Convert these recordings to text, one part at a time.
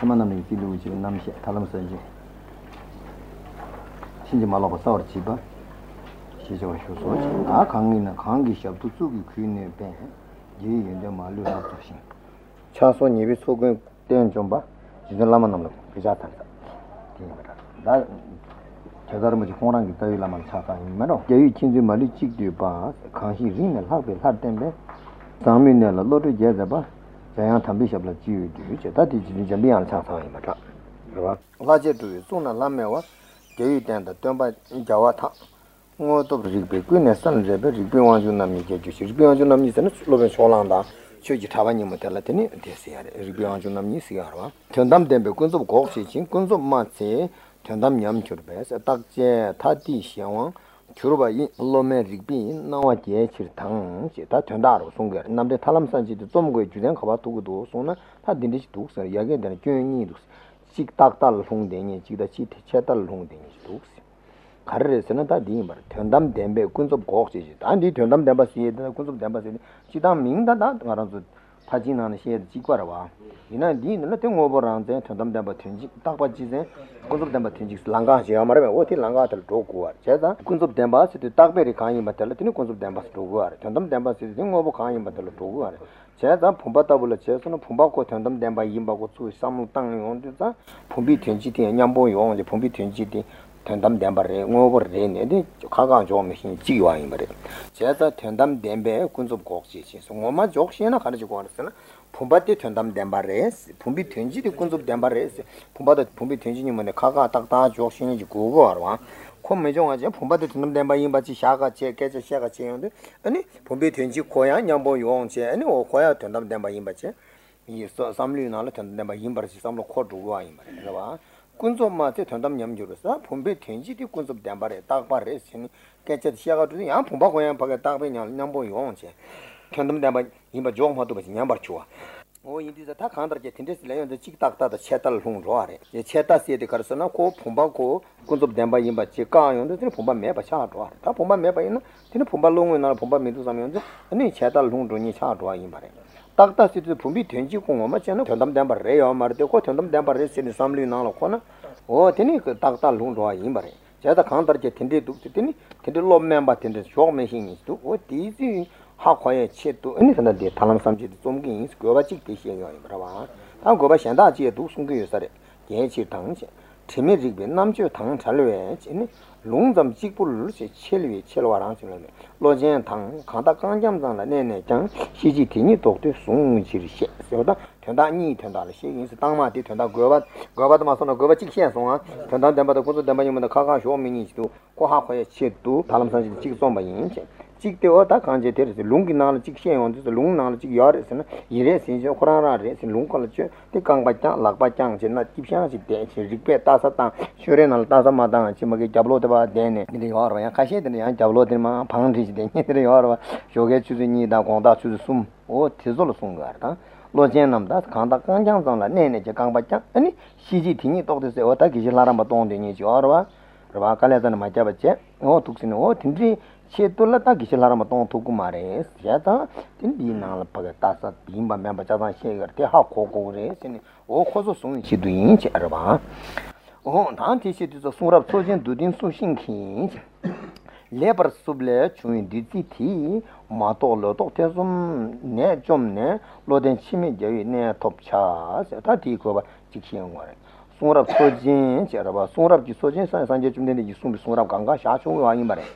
他们那每季度就那么些，他那么生气，现在嘛老婆少儿气吧，现在我学说去，俺看见了，看见小兔子给去那边，也有点马路上不行，常说你别错过点钟吧，现在那么那么了，别家谈了，听不着，那。 제대로 뭐지 공랑이 떠일라만 차가이면은 제일 진짜 말이 찍지 봐 관심 있는 하고 할 때면 담이네 로도 제자 봐 자연 담비셔블 지유지 제가 뒤지 준비한 차상이마다 그러나 가제도 존나 남매와 제일 된다 덤바 인자와타 뭐또 그렇게 그네 산제베 리병원주 남이게 주시 리병원주 남이는 로벤 쇼란다 저기 타바니 못할더니 대세야 리병원주 남이 시가와 전담된베 군소 고시진 군소 마치 전담 염출배에서 딱제 타디 시왕 주로바이 로메릭비 나와제 치르탕 제다 전다로 송거 남대 탈람산지도 좀 거의 주된 가봐 두고도 손나 다 딘디지 독서 이야기 되는 교인이 독서 식딱달 홍대니 지다 치체달 홍대니 독서 가르에서는 다 니마 전담 덴베 군섭 고혹지 단디 전담 덴바시에 군섭 덴바시에 지다 민다다 알아서 파진하는 시에 직과라 와 이나 니는 땡오버랑데 전담담바 튼지 딱 받지세 군섭담바 튼지 랑가지 아마레 오티 랑가들 도고와 제가 군섭담바스도 딱베리 강이 맞들 튼 군섭담바스 도고와 전담담바스 땡오버 강이 맞들 도고와 제가 봄바다불 제스는 봄바고 전담담바 임바고 수 삼땅 온데자 봄비 튼지디 냠보 용 이제 봄비 튼지디 전담담바레 오버레네 가가 좀 지와 임바레 제가 전담담베 군섭 곡시 송오마 족시나 가르치고 왔으나 봄바티 전담 덴바레스 봄비 덴지디 군접 덴바레스 봄바다 봄비 덴지님은 가가 딱다 조신이지 그거 알아 콤메종아지 봄바다 전담 덴바인 바치 샤가 제 깨제 샤가 제인데 아니 봄비 덴지 고야 냠보 용제 아니 오 고야 전담 덴바인 바치 이 삼류나라 전담 덴바인 바치 삼로 코드고 아이 말이야 봐 군접마테 전담 냠주로서 봄비 덴지디 군접 덴바레 딱바레스 깨제 샤가도 양 봄바 고야 바가 딱베냐 냠보 용제 전담 덴바 이마 조금만도 같이 냠바추와 오 인디자 다 간다게 텐데스 레온데 찍딱다다 쳇달 홍조아레 예 쳇다스에데 가르서나 고 봄바고 군접 덴바 임바 찍가요데 데 봄바 매바 샤도아 다 봄바 매바이나 데 봄바 롱웨나 봄바 메두자면데 아니 쳇달 홍조니 샤도아 임바레 딱다스에데 봄비 덴지 공어마 쳇나 전담 덴바 레요 마르데 고 전담 덴바 레스니 삼리 나로 코나 오 테니 그 딱달 홍조아 임바레 제다 간다게 텐데 두트 테니 텐데 로 멤바 텐데 쇼메 힝이 두오 디지 하과에 체도 은이선데 탈람삼지도 좀긴 고바직 대시행이 말아봐. 다 고바 현다지에 독송교 요사래. 개치 당시 팀의직비 남주 당 잘외 진이 롱점 직불을 체체위 체로와랑 지는 로젠 당 가다 강점장라 내내장 시지 등이 독도 송지시. 저다 전다니 전다를 시행에서 당마디 전다 고바 고바도 마서는 고바직 현송아 전당 담바도 고도 담바님의 가가 쇼민이도 고하과에 체도 탈람삼지 직송바 인체 직대와 다 간제 데르스 롱기나를 직시에 온데서 롱나를 직 야르스는 이래 신조 코라라레 롱컬치 데 강바짱 락바짱 제나 집샹지 데치 리페 따사땅 쇼레날 따사마당 지마게 잡로데바 데네 니 요르야 카셰드니 안 잡로데마 방디지 데니들 요르와 쇼게 추즈니다 공다 추즈 숨오 티졸 숨가르다 로젠남다 간다 간장장라 네네 제 강바짱 아니 시지 팅이 똑데세 오다 기질라람바 동데니 요르와 그바 칼레다나 마자바체 오 툭스니 오 틴디 शेतुला ता किशलारा मतों थुकु मारे ज्यादा तीन दिन नाल पग तासा तीन बा में बचा दा शे करते हा खो खो रे सिनी ओ खोजो सुन छी दुइन छ अरबा ओ धान ती से तो सुरब सोजिन दुदिन सुसिन खिन लेबर सुबले छुइन दिती थी मातो लो तो तेसम ने जम ने लोदेन छिमे जई ने थपछा ता ती को बा चिखियन वारे सुरब सोजिन छ अरबा सुरब की सोजिन सांजे जुमने ने सुम सुरब गंगा शाशो वाई मारे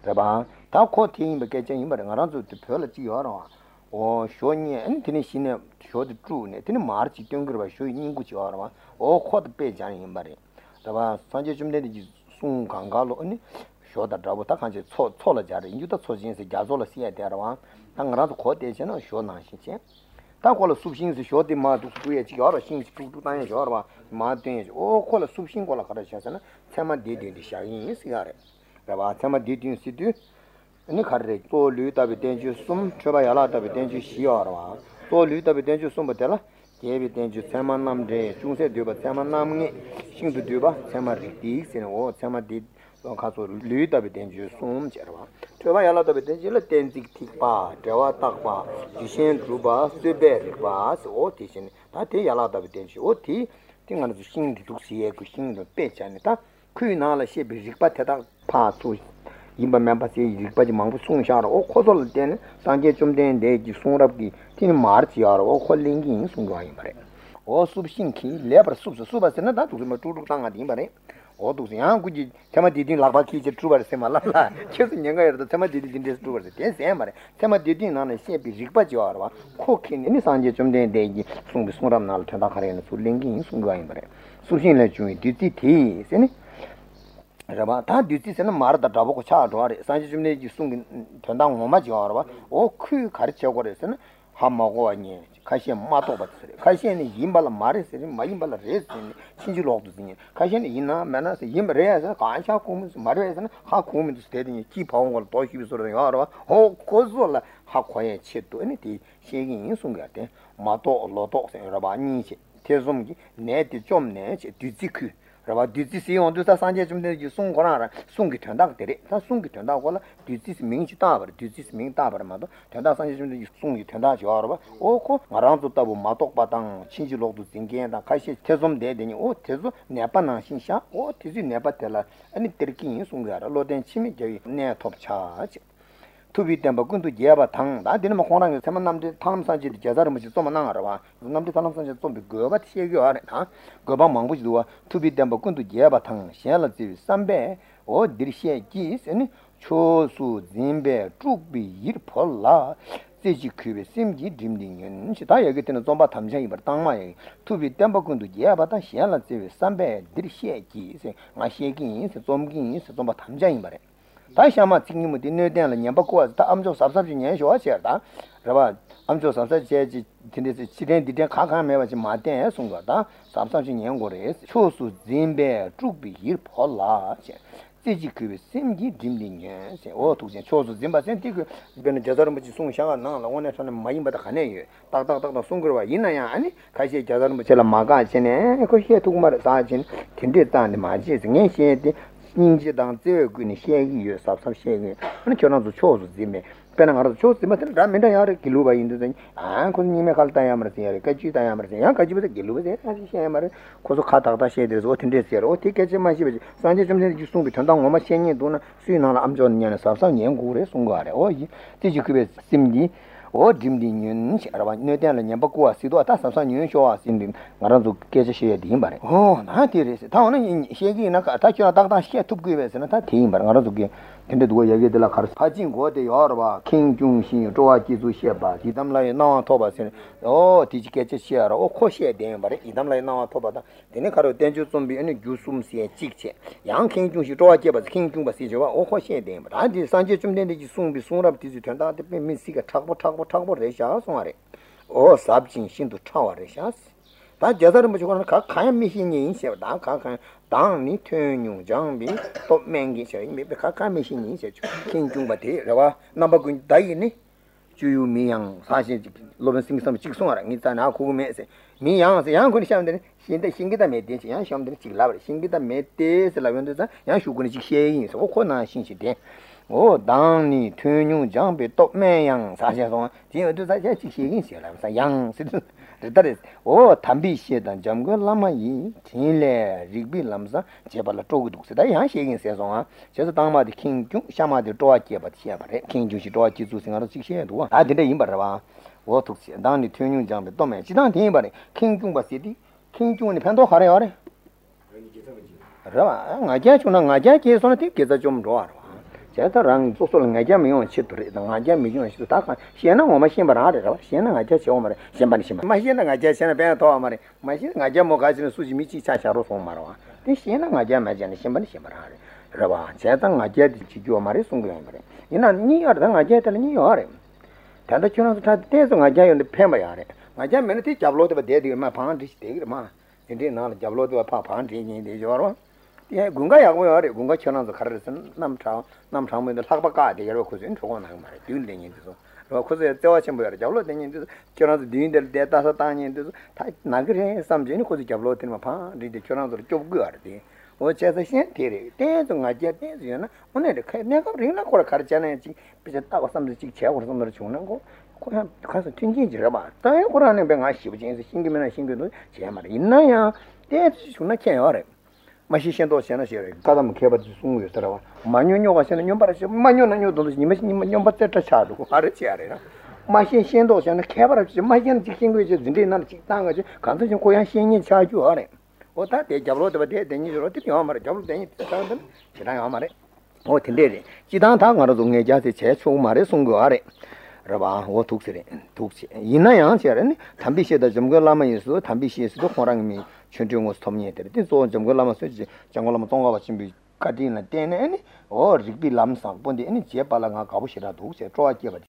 그러봐 다 코팅이 개정이 말은 알아서 표를 지어라 오 쇼니 엔티니 신에 쇼드 주네 되는 마르치 땡거 봐 쇼인 거 지어라 오 코드 배장이 말이 그러봐 산제 좀 내리 송 강가로 아니 쇼다 잡다 간지 초 초를 자리 인주다 초진에서 야졸을 시에 되라와 당라도 코대에서는 쇼나 시체 다 콜로 숲신에서 쇼데 마도 구에 지어라 신스 뚝뚝단에 지어라 마데 오 콜로 숲신 콜로 가르쳐서는 참만 데데디 샤인 시가래 Tama did you see you? Any carriage, so Luta be dangerous, some Trabayala be dangerous, she or so Luta be dangerous, some Batella, gave it dangerous Samanam day, June said Duba, Samanam, Sing to Duba, Samari digs, and all Sama did Castle Luta be dangerous, some Jerva. Trabayala be dangerous, Danzig Tikpa, Java Takpa, Jishin Druba, Suber, Vas, or Tishin. Tate Yalada Videnshi, Oti, Tingan to Sing to Xie, Sing the Pechanita, Kunala Shebi Ripatata Patu, Imba Mampasi, Ripatimangu Sun Shar, O Kosol Den, Sanje Chum Den, Deji Sunrabgi, Tin Marti or O Holing in Sungaimare. O Subsinki, Labor Subs, Subas, and that was Maturu Tanga Dimare. O to the Anguji, Tamadi Lavaki, the Truber Semala, Children Younger, the Tamadi in this Truber, yes, Ember, Tamadidin on a Shebi Ripatiorva, cooking any Sanje Chum Den, Deji, Sung Suram Naltanakari and Sulingi, Sungaimare. Sushin let you duty tea, isn't Rabata duties and a mar the double charge or Sanjum Sung Tandang Majorva, O Ku Karchogorison, Hamagoan, Kashian Matobas, Kashian Yimbala Maris, Mayimbala Res, Chinjulov, Kashian Yina, Manas, Yimreza, Kansha Kumus, Maris, and Hakum to stay in cheap home or toy shoes or the Yarva, O Kozola, Hakoya Chet to anything, shaking in Sungate, Mato, Lotos, and Rabani, Tezumgi, Net Jomnech, Diziku. This is on the Sanjay, you soon Gorana, soon get turned out there, soon get turned out. This is Ming Tower, this is Ming Tower, Mother, Tanda Sanjay, you soon get turned out your Oko, around the Tabu Matok Batang, Chinjilo to Zingi and Kashi Tesum dead in O Tesu, Nepana Shinsha, O Tizi Nepatella, and the Turkey in Sungar, Loden Chimiji, near top charge. To be Tambagun to Java Tang, that didn't Mahona and Samanam the Tam Sanjay Jazar, which is Somanara, Namditan Sanjay, don't be good, but here you are, huh? Goba Mangush do to be Tambagun to Java Tang, Shellati, Sambe, or Dirishia Gis, and Chosu, Zimbe, Trubi, Yirpola, Sejikubi, Simji, Dimding, and Shitaya getting a Zomba Tamjay, but Tangmai, to be Tambagun to Java, Shellati, Sambe, Dirishia Gis, and my shaking is Zomgin is Zomba Tamjay. Tashama thinking with the new den and Yambaco, the Amjo subsubject, you are shared. Rabat Amjo subsubject, the children didn't come as Martin, Sungata, subsubject Yangores, chose to Zimbe, Truby, Hirp, Holla, Tijiku, Simji, Dimling, or to the chose Zimba Santik, Ben Jazarmuch Sung Shanga, none, the one that's on the Mayimba Hane, Tata Sungra, Yinayan, Kashi Jazarmuchella Maga, and Koshia Tumar Sergeant, Tinditan, the Majis, and she. Ninja down there, good shaking yourself, some shaking. And you're not the chose, Zimmy. Penang are the chose, the matter, Ramida, Kiluba into the Uncle Nimakal diameter, Kachi diameter, Yankaji, the Giluba, and Shammer, Kosokata shade is what in this year, or tickets in my ship. Sanjay, you soon be turned down, Mamachin, Dona, Sina, Amjon, Yanasa, Yangur, Sungare, or Tijuku, Simdi. O dimdin, Nedan and Yambaco, Sido, Tassan, you show us in the Maranzu Keshe Dimbari. Oh, that is a town in Shaggy and Akataka, Takasha took give us another team, but Marazuki, and the way I get the Lakars, Pajin, what they are, King Jungshin, Joaki Zusheba, Idam Lai Nana Tobas, oh, teach catches share, oh, Koshe Dimbari, Idam Lai Nana Tobata, the Nekaro Denjusum be any Jusum see a chick, young King Junshi, Joaki, but King Jumbasija, oh, Koshe Dimbari. I did Sanjay Jum, then you soon be soon up to you turned out to be sick a talk. Oh, subject to tower rishas. That Jazar Mujuanka can be in Shevaka, down me turn you, Jambi, top mangish, maybe Kaka machine in such King Jumbati, Rava, number good dining. You me young, Sashi, loving some chicks on Nitana who may say, me young, the young shaman, she the Shingita Metis, young shaman, she loved Shingita Metis, Lavendus, and Shugunji Shays, Okona, Shinshite. Oh, Danny, turn you, jump it, top man, young, Sasha, dear, do that, yes, she is here, young citizen. That is, oh, Tambi, shit, and Jungle Lama Yi, Tile, Rigby Lamsa, Jebala Togu, Sayan, shaking says on, just down the King Shama the Dorky, but here, King Jushi Dorky, using another 6 years. I did in Barava, what took Danny, turn you, jump it, top man. She don't anybody, King Jumba City, King Jun, the Pando Harry. I guess you know, I guess you don't think it's a jump door. Rang so long, I jam on ship, I jam millions to talk. She and my shimmer are, she and I just omer, Shembanishim. My shilling I just send a bear to Omari. My shilling I jam of guys in Suzimichi Sasharo from Marawa. This she and I jam as an Shembanishimar. Rava, Satan, I jet to Marisunglamber. You know, near than I jet and you are. Tadachun of Tadazon, I jay on the Pemayare. My jam many teach a lot of a dead in my pound this day, ma. You didn't know Javlo to a papa and in the Joro. Yeah, Gungaya, we are Gungachan of the Carson, Namtown with the Tabaka, the Yerokos in Toronto, building into the Jalo, then into the Churans, the Data Satani, and the Nagri, some Jenko Javlot in Mapa, the Churans of Job Gurdi, or Chesa Shanty, Dance on Najet, you know, only the Carriana or Carjanati, Pizza or some of the Chicha or some of the Chunango. 가서 튕긴 지라봐. 땅에 오라는 병아 씹어진서 신기면은 신기도 제 말이 있나야. 대수 존나 개어래. 마시신도 세나시래. 가담 개버지 숨을 들어와. 마녀녀가 세는 연발하시. 마녀녀도 님은 연발때다 차도 알지 알아요. 마시신도 세는 개버지. 마시는 직신고 이제 든든한 직당하지. 간도 좀 고향 신이 자주 알아요. 어다 대접으로 되게 되니 저러 되게 말아. 잡을 되니 사람들 지나가 말아. 어 근데 지단 다 가는 동네 자세 제초 말에 숨거 알아요. 봐, 오 독실에 독실 이나양 씨라니 담비시에다 점걸라마 있어도 담비시에서도 호랑이 천정어 스톰니에 되는데 또 점걸라마 쓰지 장걸라마 동가 같이 가디나 때네 어 리비 람상 본데 아니 제발랑 가고 싫어도 제 좋아지거든.